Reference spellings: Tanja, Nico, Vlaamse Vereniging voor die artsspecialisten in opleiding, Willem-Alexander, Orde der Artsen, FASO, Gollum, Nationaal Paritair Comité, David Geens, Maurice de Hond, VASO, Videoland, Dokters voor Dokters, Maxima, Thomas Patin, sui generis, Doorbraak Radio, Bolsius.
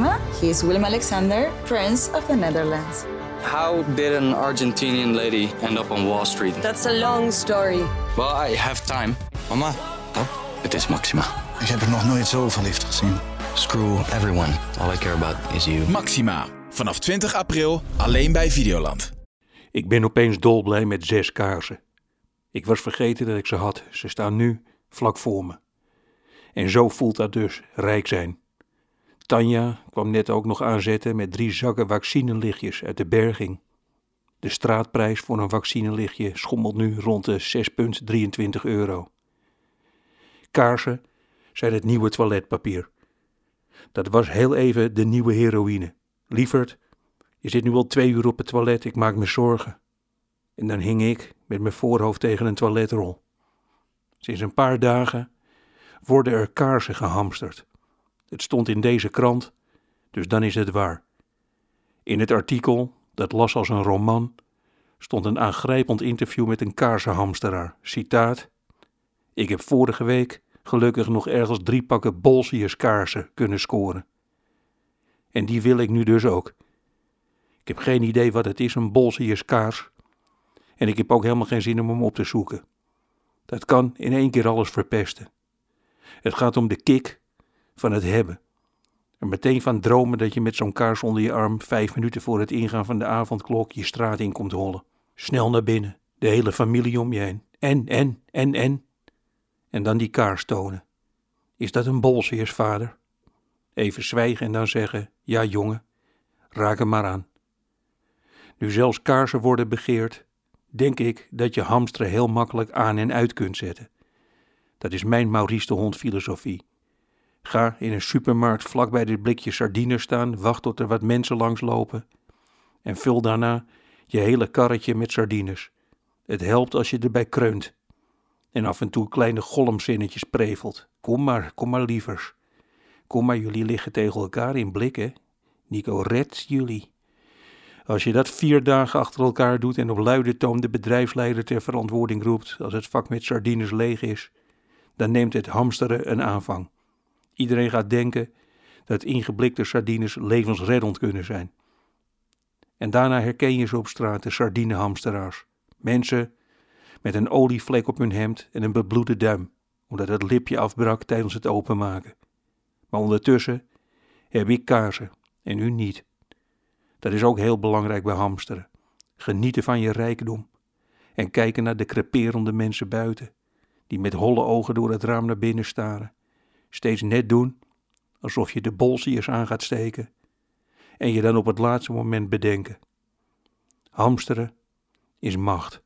Maxima. He is Willem-Alexander, Prince of the Netherlands. How did an Argentinian lady end up on Wall Street? That's a long story. Well, I have time. Mama, het is Maxima. Ik heb er nog nooit zo verliefd gezien. Screw everyone. All I care about is you. Maxima. Vanaf 20 april alleen bij Videoland. Ik ben opeens dolblij met 6 kaarsen. Ik was vergeten dat ik ze had. Ze staan nu vlak voor me. En zo voelt dat dus, rijk zijn. Tanja kwam net ook nog aanzetten met 3 zakken vaccinelichtjes uit de berging. De straatprijs voor een vaccinelichtje schommelt nu rond de €6,23. Kaarsen zijn het nieuwe toiletpapier. Dat was heel even de nieuwe heroïne. Lieverd, je zit nu al 2 uur op het toilet, ik maak me zorgen. En dan hing ik met mijn voorhoofd tegen een toiletrol. Sinds een paar dagen worden er kaarsen gehamsterd. Het stond in deze krant, dus dan is het waar. In het artikel, dat las als een roman, stond een aangrijpend interview met een kaarsenhamsteraar. Citaat: ik heb vorige week gelukkig nog ergens 3 pakken Bolsius kaarsen kunnen scoren. En die wil ik nu dus ook. Ik heb geen idee wat het is, een Bolsius kaars. En ik heb ook helemaal geen zin om hem op te zoeken. Dat kan in 1 keer alles verpesten. Het gaat om de kick van het hebben. En meteen van dromen dat je met zo'n kaars onder je arm 5 minuten voor het ingaan van de avondklok je straat in komt hollen. Snel naar binnen, de hele familie om je heen. En. En dan die kaars tonen. Is dat een Bolsius, vader? Even zwijgen en dan zeggen: ja jongen, raak hem maar aan. Nu zelfs kaarsen worden begeerd, denk ik dat je hamsteren heel makkelijk aan en uit kunt zetten. Dat is mijn Maurice de Hond filosofie. Ga in een supermarkt vlak bij dit blikje sardines staan, wacht tot er wat mensen langslopen en vul daarna je hele karretje met sardines. Het helpt als je erbij kreunt en af en toe kleine gollumzinnetjes prevelt. Kom maar lievers. Kom maar, jullie liggen tegen elkaar in blikken. Nico redt jullie. Als je dat 4 dagen achter elkaar doet en op luide toon de bedrijfsleider ter verantwoording roept als het vak met sardines leeg is, dan neemt het hamsteren een aanvang. Iedereen gaat denken dat ingeblikte sardines levensreddend kunnen zijn. En daarna herken je ze op straat, de sardinehamsteraars. Mensen met een olievlek op hun hemd en een bebloede duim, omdat het lipje afbrak tijdens het openmaken. Maar ondertussen heb ik kaarsen en u niet. Dat is ook heel belangrijk bij hamsteren. Genieten van je rijkdom en kijken naar de creperende mensen buiten, die met holle ogen door het raam naar binnen staren. Steeds net doen, alsof je de Bolsius aan gaat steken en je dan op het laatste moment bedenken. Hamsteren is macht.